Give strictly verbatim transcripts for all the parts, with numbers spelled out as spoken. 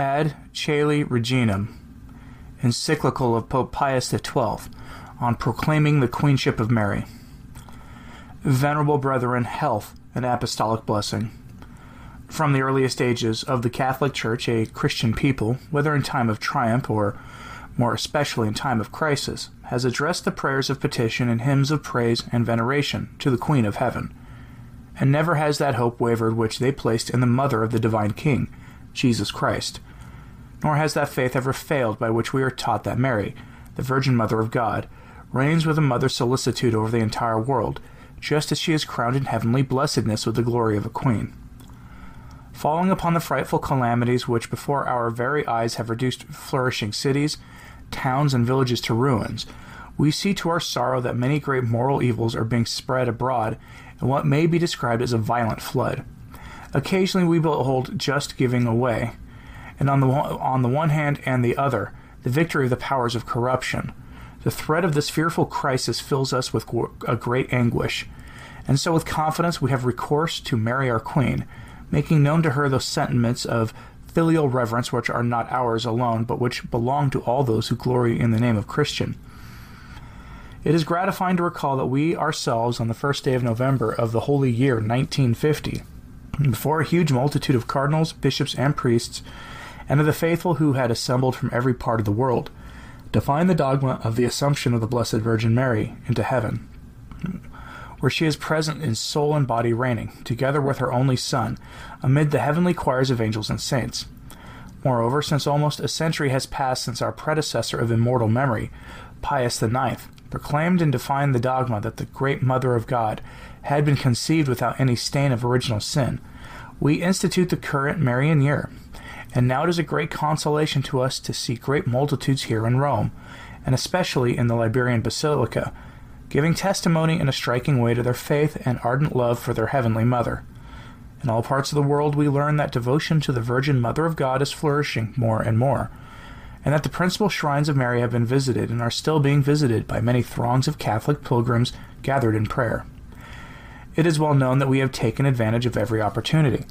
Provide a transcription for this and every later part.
Ad Caeli Reginam, encyclical of Pope Pius the twelfth on proclaiming the Queenship of Mary. Venerable brethren, health and apostolic blessing. From the earliest ages of the Catholic Church, a Christian people, whether in time of triumph or more especially in time of crisis, has addressed the prayers of petition and hymns of praise and veneration to the Queen of Heaven, and never has that hope wavered which they placed in the Mother of the Divine King, Jesus Christ, nor has that faith ever failed by which we are taught that Mary, the Virgin Mother of God, reigns with a mother's solicitude over the entire world, just as she is crowned in heavenly blessedness with the glory of a queen. Following upon the frightful calamities which before our very eyes have reduced flourishing cities, towns, and villages to ruins, we see to our sorrow that many great moral evils are being spread abroad in what may be described as a violent flood. Occasionally we behold just giving away, and on the, on the one hand and the other, the victory of the powers of corruption. The threat of this fearful crisis fills us with a great anguish, and so with confidence we have recourse to Mary our Queen, making known to her those sentiments of filial reverence which are not ours alone, but which belong to all those who glory in the name of Christian. It is gratifying to recall that we ourselves, on the first day of November of the holy year nineteen fifty, before a huge multitude of cardinals, bishops, and priests, and of the faithful who had assembled from every part of the world, define the dogma of the Assumption of the Blessed Virgin Mary into heaven, where she is present in soul and body reigning, together with her only Son, amid the heavenly choirs of angels and saints. Moreover, since almost a century has passed since our predecessor of immortal memory, Pius the ninth, proclaimed and defined the dogma that the great Mother of God had been conceived without any stain of original sin, we institute the current Marian year. And now it is a great consolation to us to see great multitudes here in Rome, and especially in the Liberian Basilica, giving testimony in a striking way to their faith and ardent love for their Heavenly Mother. In all parts of the world we learn that devotion to the Virgin Mother of God is flourishing more and more, and that the principal shrines of Mary have been visited and are still being visited by many throngs of Catholic pilgrims gathered in prayer. It is well known that we have taken advantage of every opportunity,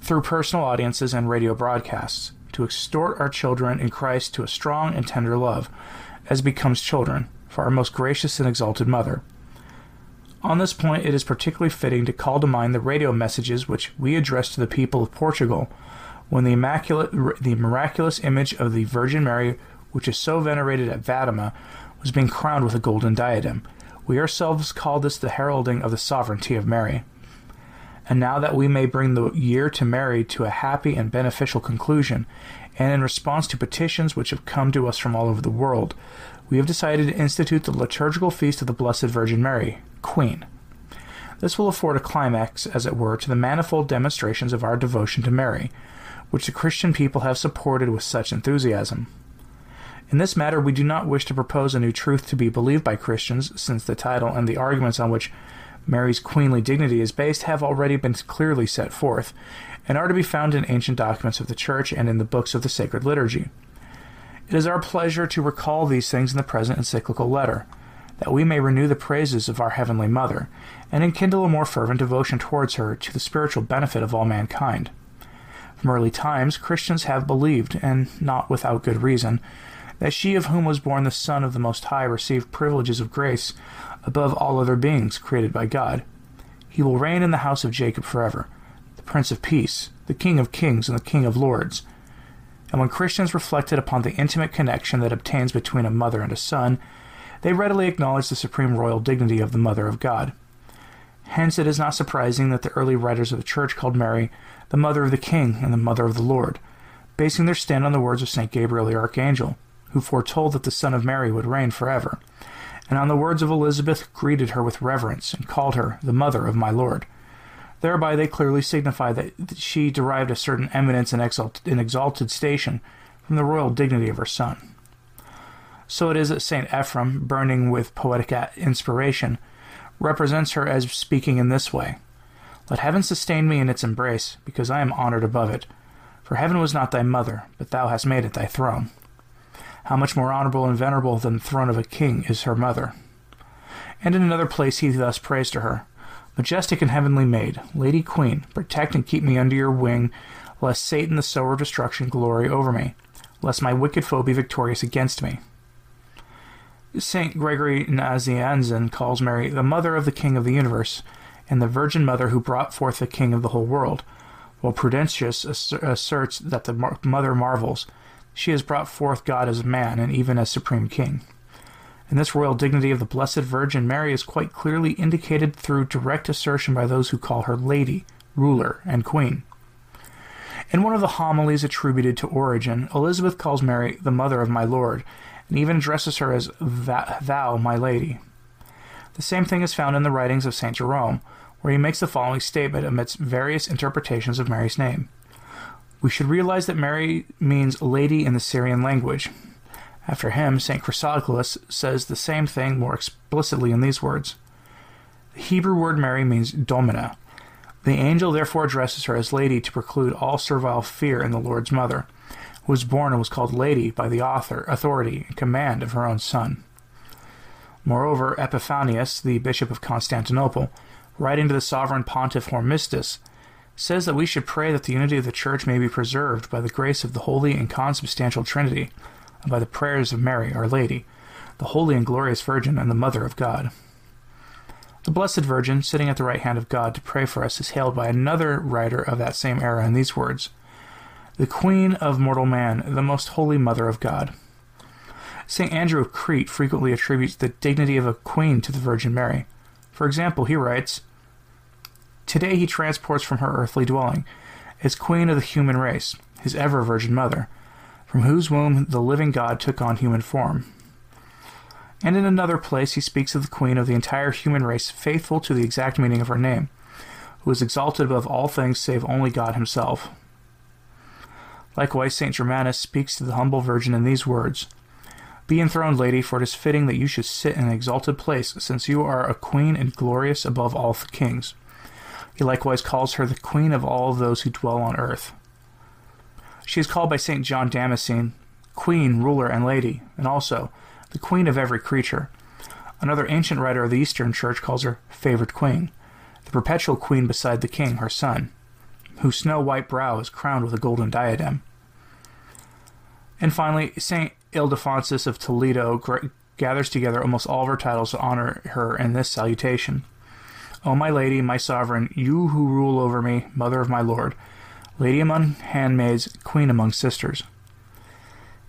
through personal audiences and radio broadcasts, to exhort our children in Christ to a strong and tender love, as becomes children, for our most gracious and exalted Mother. On this point it is particularly fitting to call to mind the radio messages which we addressed to the people of Portugal when the, immaculate, the miraculous image of the Virgin Mary, which is so venerated at Fatima, was being crowned with a golden diadem. We ourselves call this the heralding of the sovereignty of Mary. And now that we may bring the year to Mary to a happy and beneficial conclusion, and in response to petitions which have come to us from all over the world, we have decided to institute the liturgical feast of the Blessed Virgin Mary, Queen. This will afford a climax, as it were, to the manifold demonstrations of our devotion to Mary, which the Christian people have supported with such enthusiasm. In this matter we do not wish to propose a new truth to be believed by Christians, since the title and the arguments on which Mary's queenly dignity is based have already been clearly set forth, and are to be found in ancient documents of the Church and in the books of the Sacred Liturgy. It is our pleasure to recall these things in the present encyclical letter, that we may renew the praises of our Heavenly Mother, and enkindle a more fervent devotion towards her to the spiritual benefit of all mankind. From early times Christians have believed, and not without good reason, that she of whom was born the Son of the Most High received privileges of grace above all other beings created by God. He will reign in the house of Jacob forever, the Prince of Peace, the King of Kings, and the King of Lords. And when Christians reflected upon the intimate connection that obtains between a mother and a son, they readily acknowledged the supreme royal dignity of the Mother of God. Hence it is not surprising that the early writers of the Church called Mary the Mother of the King and the Mother of the Lord, basing their stand on the words of Saint Gabriel the Archangel, who foretold that the Son of Mary would reign forever, and on the words of Elizabeth greeted her with reverence and called her the Mother of my Lord. Thereby they clearly signify that she derived a certain eminence and exalted station from the royal dignity of her son. So it is that Saint Ephraim, burning with poetic inspiration, represents her as speaking in this way: "Let heaven sustain me in its embrace, because I am honored above it. For heaven was not thy mother, but thou hast made it thy throne." How much more honorable and venerable than the throne of a king is her mother. And in another place he thus prays to her: "Majestic and heavenly maid, Lady Queen, protect and keep me under your wing lest Satan the sower of destruction glory over me, lest my wicked foe be victorious against me. Saint Gregory Nazianzen calls Mary the mother of the King of the universe, and the Virgin Mother who brought forth the King of the whole world, while Prudentius asserts that the Mother marvels, she has brought forth God as man and even as Supreme King. And this royal dignity of the Blessed Virgin Mary is quite clearly indicated through direct assertion by those who call her Lady, Ruler, and Queen. In one of the homilies attributed to Origen, Elizabeth calls Mary the Mother of my Lord, and even addresses her as Thou, my Lady. The same thing is found in the writings of Saint Jerome, where he makes the following statement amidst various interpretations of Mary's name. We should realize that Mary means lady in the Syrian language. After him, Saint Chrysostom says the same thing more explicitly in these words. The Hebrew word Mary means Domina. The angel therefore addresses her as Lady to preclude all servile fear in the Lord's mother, who was born and was called Lady by the author, authority and command of her own son. Moreover, Epiphanius, the Bishop of Constantinople, writing to the sovereign pontiff Hormistus, says that we should pray that the unity of the Church may be preserved by the grace of the Holy and Consubstantial Trinity, and by the prayers of Mary, Our Lady, the Holy and Glorious Virgin and the Mother of God. The Blessed Virgin, sitting at the right hand of God to pray for us, is hailed by another writer of that same era in these words, the Queen of mortal man, the most holy Mother of God. Saint Andrew of Crete frequently attributes the dignity of a queen to the Virgin Mary. For example, he writes, today he transports from her earthly dwelling, as Queen of the human race, his ever-Virgin Mother, from whose womb the living God took on human form. And in another place he speaks of the Queen of the entire human race faithful to the exact meaning of her name, who is exalted above all things save only God himself. Likewise, Saint Germanus speaks to the humble Virgin in these words, be enthroned, Lady, for it is fitting that you should sit in an exalted place, since you are a queen and glorious above all kings. He likewise calls her the Queen of all those who dwell on earth. She is called by Saint John Damascene, Queen, Ruler, and Lady, and also the Queen of every creature. Another ancient writer of the Eastern Church calls her Favored Queen, the perpetual Queen beside the King, her son, whose snow-white brow is crowned with a golden diadem. And finally, Saint Ildefonsus of Toledo gathers together almost all of her titles to honor her in this salutation. O my Lady, my Sovereign, you who rule over me, Mother of my Lord, Lady among handmaids, Queen among sisters.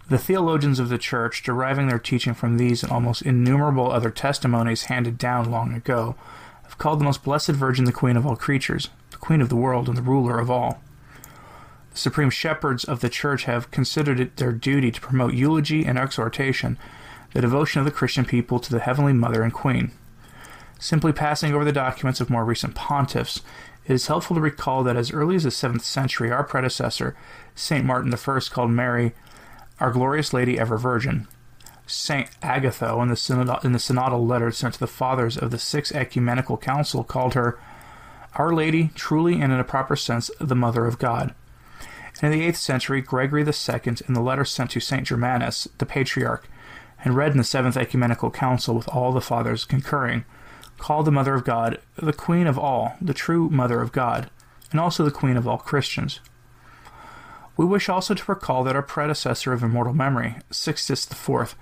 The theologians of the Church, deriving their teaching from these and almost innumerable other testimonies handed down long ago, have called the most blessed Virgin the Queen of all creatures, the Queen of the world, and the Ruler of all. The supreme shepherds of the Church have considered it their duty to promote eulogy and exhortation, the devotion of the Christian people to the Heavenly Mother and Queen. Simply passing over the documents of more recent pontiffs, it is helpful to recall that as early as the seventh century, our predecessor, Saint Martin I, called Mary, Our Glorious Lady Ever Virgin. Saint Agatho, in the, synod- in the synodal letter sent to the fathers of the Sixth Ecumenical Council, called her, Our Lady, truly and in a proper sense, the Mother of God. And in the eighth century, Gregory the Second, in the letter sent to Saint Germanus, the Patriarch, and read in the Seventh Ecumenical Council with all the fathers concurring, called the Mother of God the Queen of all, the true Mother of God, and also the Queen of all Christians. We wish also to recall that our predecessor of immortal memory, Sixtus the Fourth,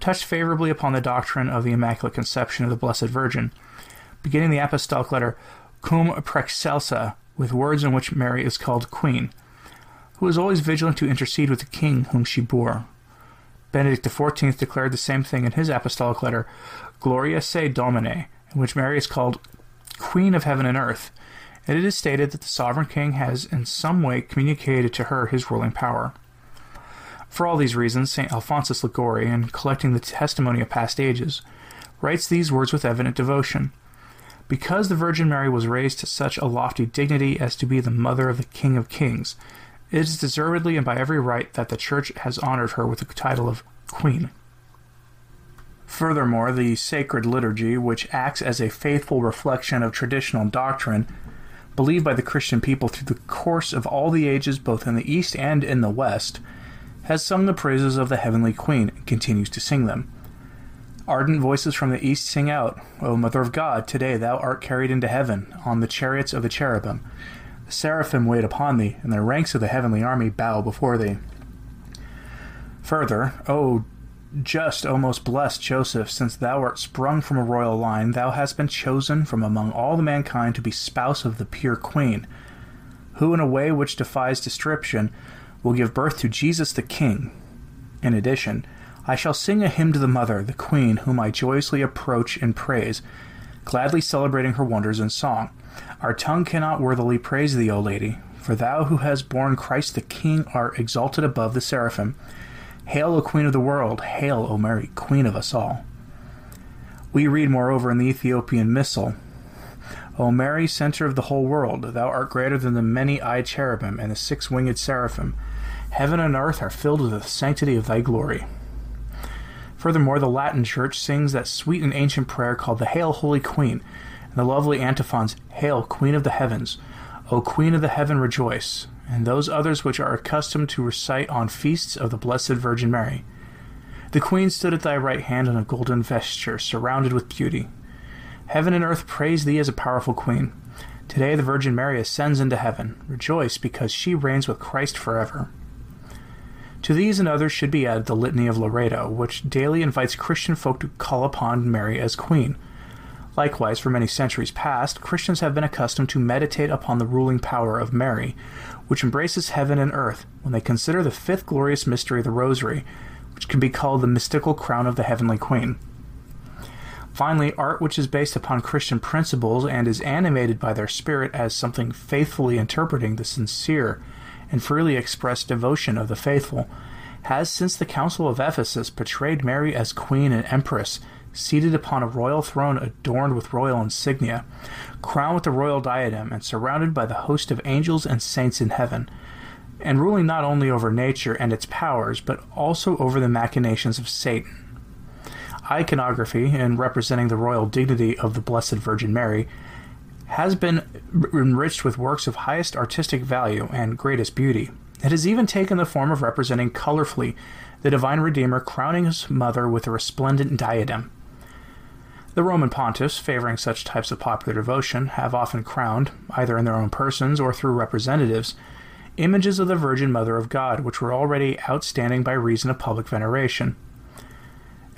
touched favorably upon the doctrine of the Immaculate Conception of the Blessed Virgin, beginning the apostolic letter Cum Praecelsa with words in which Mary is called Queen, who is always vigilant to intercede with the King whom she bore. Benedict the Fourteenth declared the same thing in his apostolic letter Gloria se Domine, in which Mary is called Queen of Heaven and Earth, and it is stated that the Sovereign King has in some way communicated to her his ruling power. For all these reasons, Saint Alphonsus Liguori, in collecting the testimony of past ages, writes these words with evident devotion. Because the Virgin Mary was raised to such a lofty dignity as to be the mother of the King of Kings, it is deservedly and by every right that the Church has honored her with the title of Queen. Furthermore, the sacred liturgy, which acts as a faithful reflection of traditional doctrine, believed by the Christian people through the course of all the ages both in the East and in the West, has sung the praises of the Heavenly Queen and continues to sing them. Ardent voices from the East sing out, O Mother of God, today thou art carried into heaven, on the chariots of the cherubim. seraphim wait upon thee, and the ranks of the heavenly army bow before thee. Further, O just, O most blessed Joseph, since thou art sprung from a royal line, thou hast been chosen from among all the mankind to be spouse of the pure queen, who in a way which defies description will give birth to Jesus the King. In addition, I shall sing a hymn to the mother, the queen, whom I joyously approach in praise, gladly celebrating her wonders in song. Our tongue cannot worthily praise thee, O Lady, for thou who hast borne Christ the King art exalted above the seraphim. Hail, O Queen of the world! Hail, O Mary, Queen of us all! We read, moreover, in the Ethiopian Missal, O Mary, center of the whole world, thou art greater than the many-eyed cherubim and the six-winged seraphim. Heaven and earth are filled with the sanctity of thy glory. Furthermore, the Latin Church sings that sweet and ancient prayer called the Hail, Holy Queen, and the lovely antiphons, Hail, Queen of the Heavens! O Queen of the Heaven, rejoice! And those others which are accustomed to recite on feasts of the Blessed Virgin Mary. The Queen stood at thy right hand in a golden vesture, surrounded with beauty. Heaven and earth praise thee as a powerful Queen. Today the Virgin Mary ascends into heaven. Rejoice, because she reigns with Christ forever. To these and others should be added the Litany of Loreto, which daily invites Christian folk to call upon Mary as Queen. Likewise, for many centuries past, Christians have been accustomed to meditate upon the ruling power of Mary, which embraces heaven and earth, when they consider the fifth glorious mystery of the Rosary, which can be called the mystical crown of the Heavenly Queen. Finally, art which is based upon Christian principles and is animated by their spirit as something faithfully interpreting the sincere and freely expressed devotion of the faithful, has since the Council of Ephesus portrayed Mary as Queen and Empress, seated upon a royal throne adorned with royal insignia, crowned with the royal diadem, and surrounded by the host of angels and saints in heaven, and ruling not only over nature and its powers, but also over the machinations of Satan. Iconography, in representing the royal dignity of the Blessed Virgin Mary, has been enriched with works of highest artistic value and greatest beauty. It has even taken the form of representing colorfully the divine Redeemer crowning his mother with a resplendent diadem. The Roman pontiffs, favoring such types of popular devotion, have often crowned, either in their own persons or through representatives, images of the Virgin Mother of God, which were already outstanding by reason of public veneration.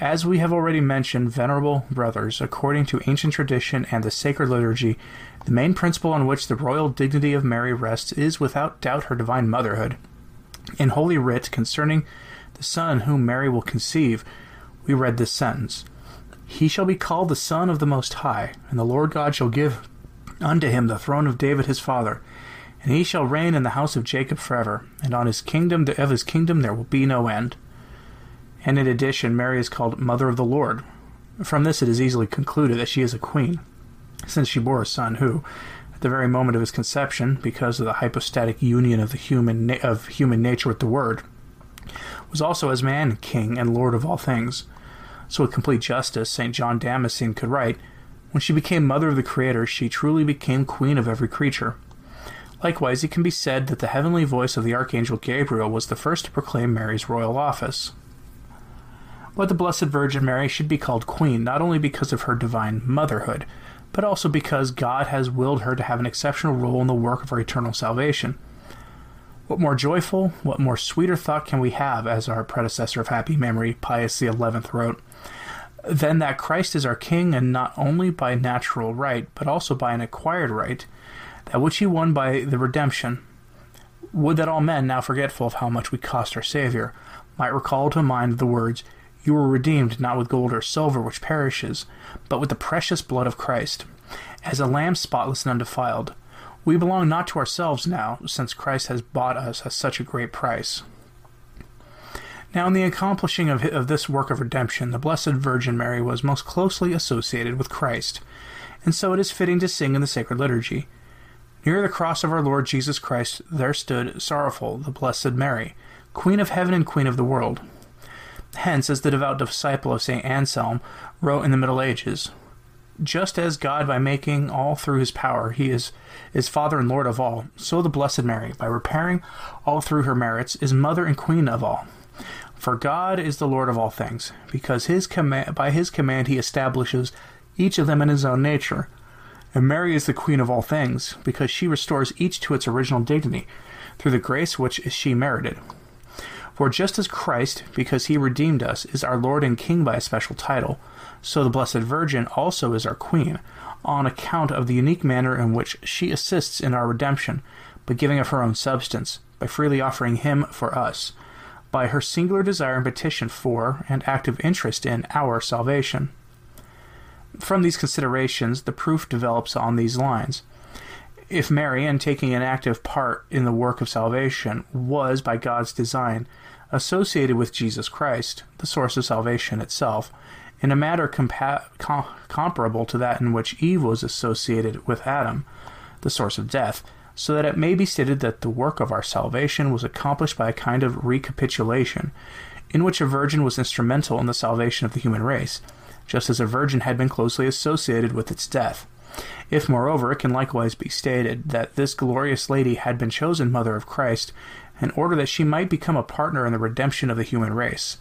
As we have already mentioned, venerable brothers, according to ancient tradition and the sacred liturgy, the main principle on which the royal dignity of Mary rests is without doubt her divine motherhood. In Holy Writ, concerning the Son whom Mary will conceive, we read this sentence, He shall be called the Son of the Most High, and the Lord God shall give unto him the throne of David his father, and he shall reign in the house of Jacob forever, and on his kingdom of his kingdom there will be no end. And in addition, Mary is called Mother of the Lord. From this it is easily concluded that she is a queen, since she bore a son who, at the very moment of his conception, because of the hypostatic union of the human na- of human nature with the Word, was also as man king and lord of all things. So with complete justice, Saint John Damascene could write, When she became mother of the Creator, she truly became queen of every creature. Likewise, it can be said that the heavenly voice of the Archangel Gabriel was the first to proclaim Mary's royal office. But the Blessed Virgin Mary should be called Queen, not only because of her divine motherhood, but also because God has willed her to have an exceptional role in the work of her eternal salvation. What more joyful, what more sweeter thought can we have, as our predecessor of happy memory, Pius the Eleventh, wrote, than that Christ is our King, and not only by natural right, but also by an acquired right, that which he won by the redemption. Would that all men, now forgetful of how much we cost our Savior, might recall to mind the words, You were redeemed not with gold or silver which perishes, but with the precious blood of Christ, as a lamb spotless and undefiled. We belong not to ourselves now, since Christ has bought us at such a great price. Now, in the accomplishing of, of this work of redemption, the Blessed Virgin Mary was most closely associated with Christ, and so it is fitting to sing in the sacred liturgy. Near the cross of our Lord Jesus Christ there stood, sorrowful, the Blessed Mary, Queen of Heaven and Queen of the world. Hence, as the devout disciple of Saint Anselm wrote in the Middle Ages, Just as God, by making all through his power, he is, is Father and Lord of all, so the Blessed Mary, by repairing all through her merits, is Mother and Queen of all. For God is the Lord of all things, because his command, by his command he establishes each of them in his own nature, and Mary is the queen of all things, because she restores each to its original dignity, through the grace which she merited. For just as Christ, because he redeemed us, is our Lord and King by a special title, so the Blessed Virgin also is our Queen, on account of the unique manner in which she assists in our redemption, by giving of her own substance, by freely offering him for us, by her singular desire and petition for, and active interest in, our salvation. From these considerations, the proof develops on these lines. If Mary, in taking an active part in the work of salvation, was, by God's design, associated with Jesus Christ, the source of salvation itself, in a matter compa- com- comparable to that in which Eve was associated with Adam, the source of death, so that it may be stated that the work of our salvation was accomplished by a kind of recapitulation, in which a virgin was instrumental in the salvation of the human race, just as a virgin had been closely associated with its death. If, moreover, it can likewise be stated that this glorious lady had been chosen Mother of Christ in order that she might become a partner in the redemption of the human race.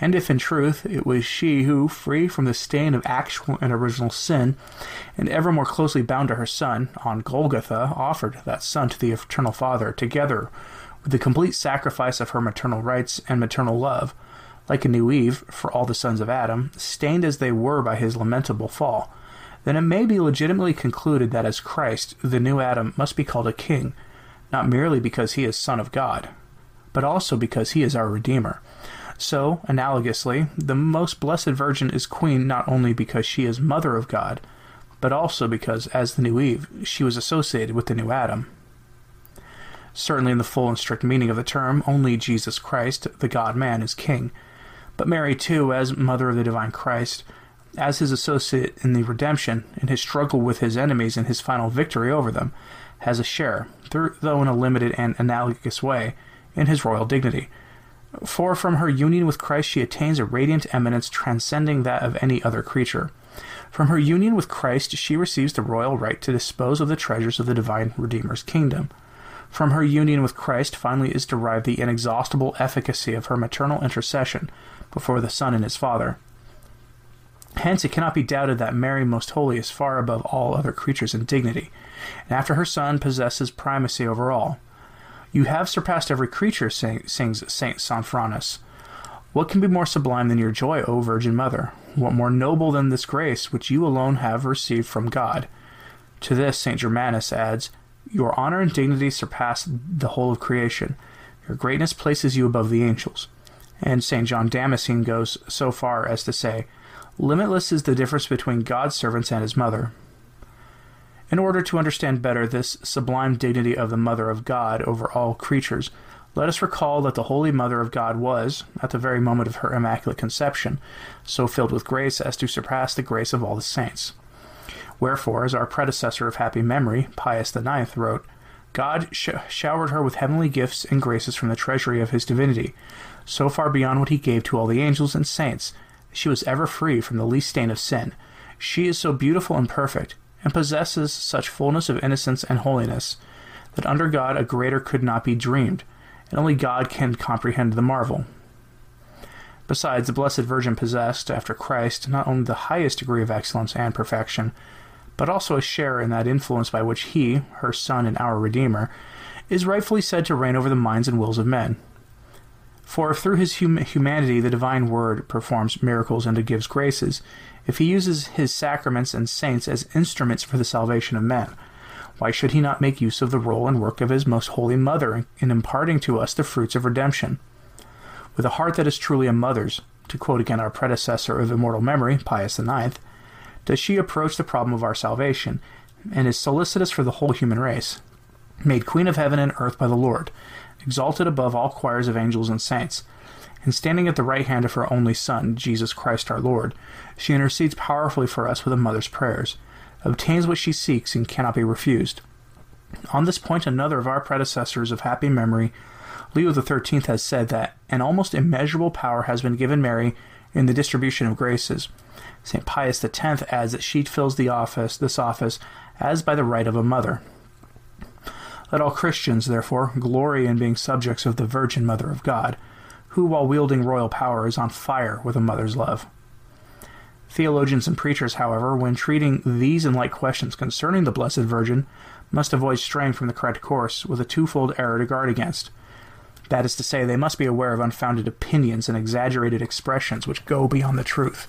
And if in truth it was she who, free from the stain of actual and original sin, and ever more closely bound to her Son, on Golgotha offered that Son to the Eternal Father, together with the complete sacrifice of her maternal rights and maternal love, like a new Eve for all the sons of Adam, stained as they were by his lamentable fall, then it may be legitimately concluded that as Christ, the new Adam must be called a king, not merely because he is Son of God, but also because he is our Redeemer. So, analogously, the Most Blessed Virgin is Queen not only because she is Mother of God, but also because, as the new Eve, she was associated with the new Adam. Certainly in the full and strict meaning of the term, only Jesus Christ, the God-man, is King. But Mary, too, as Mother of the Divine Christ, as his associate in the redemption, in his struggle with his enemies and his final victory over them, has a share, though in a limited and analogous way, in his royal dignity. For from her union with Christ she attains a radiant eminence transcending that of any other creature. From her union with Christ she receives the royal right to dispose of the treasures of the divine Redeemer's kingdom. From her union with Christ finally is derived the inexhaustible efficacy of her maternal intercession before the Son and his Father. Hence, it cannot be doubted that Mary Most Holy is far above all other creatures in dignity, and after her Son possesses primacy over all. You have surpassed every creature, sing, sings Saint Sophronis. What can be more sublime than your joy, O Virgin Mother? What more noble than this grace which you alone have received from God? To this, Saint Germanus adds, your honor and dignity surpass the whole of creation. Your greatness places you above the angels. And Saint John Damascene goes so far as to say, limitless is the difference between God's servants and his mother. In order to understand better this sublime dignity of the Mother of God over all creatures, let us recall that the Holy Mother of God was, at the very moment of her Immaculate Conception, so filled with grace as to surpass the grace of all the saints. Wherefore, as our predecessor of happy memory, Pius the Ninth, wrote, God sh- showered her with heavenly gifts and graces from the treasury of his divinity, so far beyond what he gave to all the angels and saints, she was ever free from the least stain of sin. She is so beautiful and perfect, and possesses such fullness of innocence and holiness, that under God a greater could not be dreamed, and only God can comprehend the marvel. Besides, the Blessed Virgin possessed, after Christ, not only the highest degree of excellence and perfection, but also a share in that influence by which he, her Son and our Redeemer, is rightfully said to reign over the minds and wills of men. For if through his hum- humanity the divine word performs miracles and gives graces, if he uses his sacraments and saints as instruments for the salvation of men, why should he not make use of the role and work of his most holy mother in imparting to us the fruits of redemption? With a heart that is truly a mother's, to quote again our predecessor of immortal memory, Pius the Ninth, does she approach the problem of our salvation, and is solicitous for the whole human race, made queen of heaven and earth by the Lord, exalted above all choirs of angels and saints, and standing at the right hand of her only Son, Jesus Christ our Lord, she intercedes powerfully for us with a mother's prayers, obtains what she seeks and cannot be refused. On this point, another of our predecessors of happy memory, Leo the Thirteenth, has said that an almost immeasurable power has been given Mary in the distribution of graces. Saint Pius the Tenth adds that she fills the office, this office as by the right of a mother. Let all Christians, therefore, glory in being subjects of the Virgin Mother of God, who, while wielding royal power, is on fire with a mother's love. Theologians and preachers, however, when treating these and like questions concerning the Blessed Virgin, must avoid straying from the correct course, with a twofold error to guard against. That is to say, they must be aware of unfounded opinions and exaggerated expressions which go beyond the truth.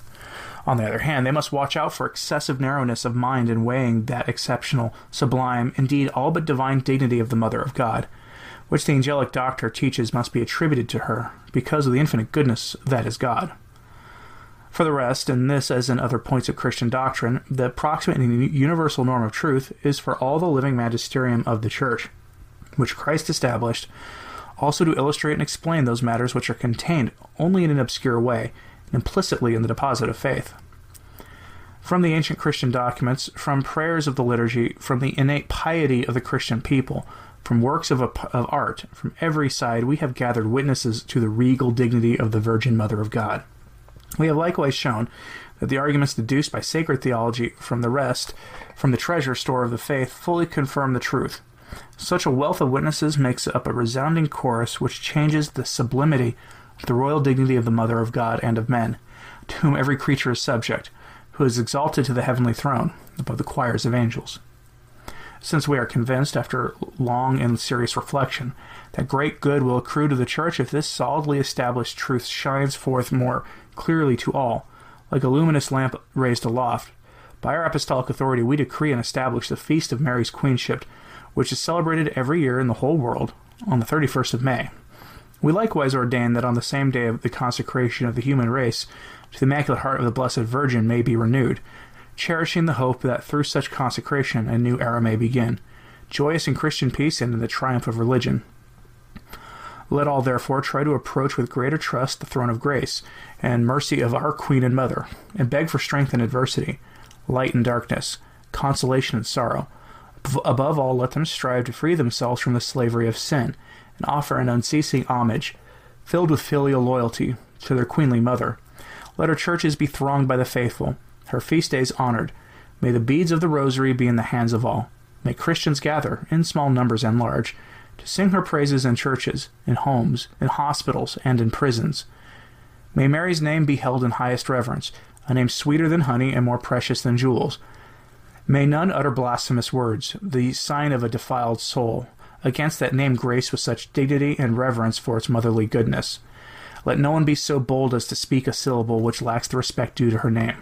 On the other hand, they must watch out for excessive narrowness of mind in weighing that exceptional, sublime, indeed all but divine dignity of the Mother of God, which the angelic doctor teaches must be attributed to her, because of the infinite goodness that is God. For the rest, and this as in other points of Christian doctrine, the proximate and universal norm of truth is for all the living magisterium of the Church, which Christ established, also to illustrate and explain those matters which are contained only in an obscure way, implicitly in the deposit of faith. From the ancient Christian documents, from prayers of the liturgy, from the innate piety of the Christian people, from works of, a, of art, from every side we have gathered witnesses to the regal dignity of the Virgin Mother of God. We have likewise shown that the arguments deduced by sacred theology from the rest, from the treasure store of the faith, fully confirm the truth. Such a wealth of witnesses makes up a resounding chorus which changes the sublimity of the royal dignity of the Mother of God and of men, to whom every creature is subject, who is exalted to the heavenly throne above the choirs of angels. Since we are convinced, after long and serious reflection, that great good will accrue to the Church if this solidly established truth shines forth more clearly to all, like a luminous lamp raised aloft, by our apostolic authority we decree and establish the feast of Mary's Queenship, which is celebrated every year in the whole world on the thirty-first of May. We likewise ordain that on the same day of the consecration of the human race to the Immaculate Heart of the Blessed Virgin may be renewed, cherishing the hope that through such consecration a new era may begin, joyous in Christian peace and in the triumph of religion. Let all, therefore, try to approach with greater trust the throne of grace and mercy of our Queen and Mother, and beg for strength in adversity, light in darkness, consolation in sorrow. Above all, let them strive to free themselves from the slavery of sin, and offer an unceasing homage, filled with filial loyalty, to their queenly mother. Let her churches be thronged by the faithful, her feast days honored. May the beads of the rosary be in the hands of all. May Christians gather, in small numbers and large, to sing her praises in churches, in homes, in hospitals, and in prisons. May Mary's name be held in highest reverence, a name sweeter than honey and more precious than jewels. May none utter blasphemous words, the sign of a defiled soul, against that name grace with such dignity and reverence for its motherly goodness. Let no one be so bold as to speak a syllable which lacks the respect due to her name.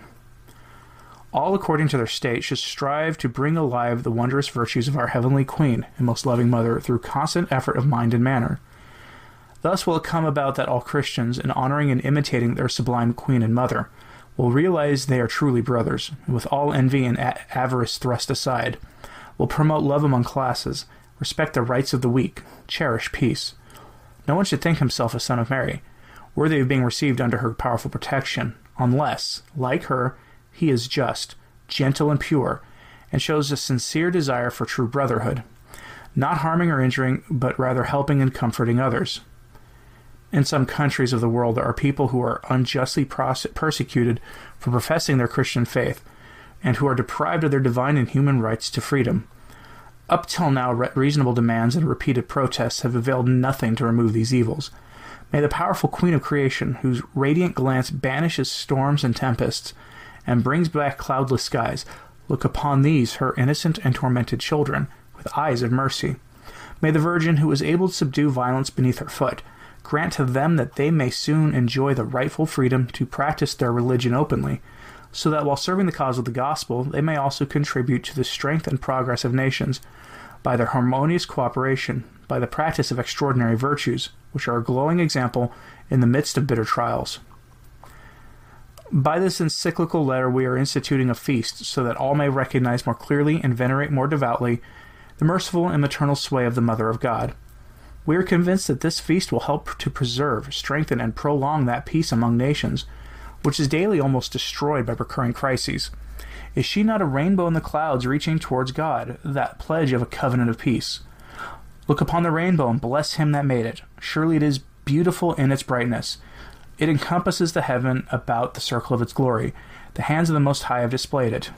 All, according to their state, should strive to bring alive the wondrous virtues of our heavenly Queen and most loving Mother through constant effort of mind and manner. Thus will it come about that all Christians, in honoring and imitating their sublime Queen and Mother, will realize they are truly brothers, and with all envy and a- avarice thrust aside, will promote love among classes, respect the rights of the weak, cherish peace. No one should think himself a son of Mary, worthy of being received under her powerful protection, unless, like her, he is just, gentle and pure, and shows a sincere desire for true brotherhood, not harming or injuring, but rather helping and comforting others. In some countries of the world, there are people who are unjustly prose- persecuted for professing their Christian faith, and who are deprived of their divine and human rights to freedom. Up till now, re- reasonable demands and repeated protests have availed nothing to remove these evils. May the powerful Queen of Creation, whose radiant glance banishes storms and tempests, and brings back cloudless skies, look upon these, her innocent and tormented children, with eyes of mercy. May the Virgin, who is able to subdue violence beneath her foot, grant to them that they may soon enjoy the rightful freedom to practice their religion openly, so that while serving the cause of the gospel, they may also contribute to the strength and progress of nations, by their harmonious cooperation, by the practice of extraordinary virtues, which are a glowing example in the midst of bitter trials. By this encyclical letter we are instituting a feast, so that all may recognize more clearly and venerate more devoutly the merciful and maternal sway of the Mother of God. We are convinced that this feast will help to preserve, strengthen, and prolong that peace among nations, which is daily almost destroyed by recurring crises. Is she not a rainbow in the clouds reaching towards God, that pledge of a covenant of peace? Look upon the rainbow and bless him that made it. Surely it is beautiful in its brightness. It encompasses the heaven about the circle of its glory. The hands of the Most High have displayed it.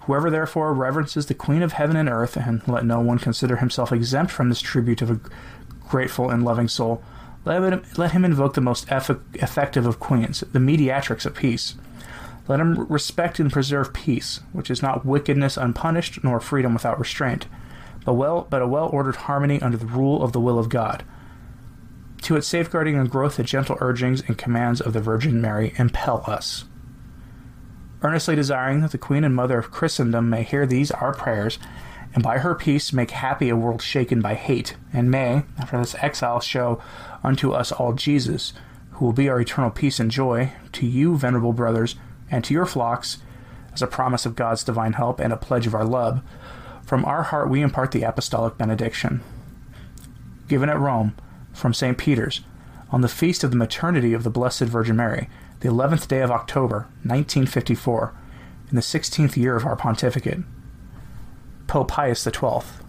Whoever therefore reverences the Queen of heaven and earth, and let no one consider himself exempt from this tribute of a grateful and loving soul, let him, let him invoke the most eff- effective of queens, the mediatrix of peace. Let him respect and preserve peace, which is not wickedness unpunished, nor freedom without restraint, but, well, but a well-ordered harmony under the rule of the will of God. To its safeguarding and growth, the gentle urgings and commands of the Virgin Mary impel us. Earnestly desiring that the Queen and Mother of Christendom may hear these our prayers, and by her peace make happy a world shaken by hate, and may, after this exile, show unto us all Jesus, who will be our eternal peace and joy, to you, venerable brothers, and to your flocks, as a promise of God's divine help and a pledge of our love. From our heart we impart the apostolic benediction, given at Rome, from Saint Peter's, on the feast of the maternity of the Blessed Virgin Mary, the eleventh day of October, nineteen fifty-four, in the sixteenth year of our pontificate. Pope Pius the twelfth.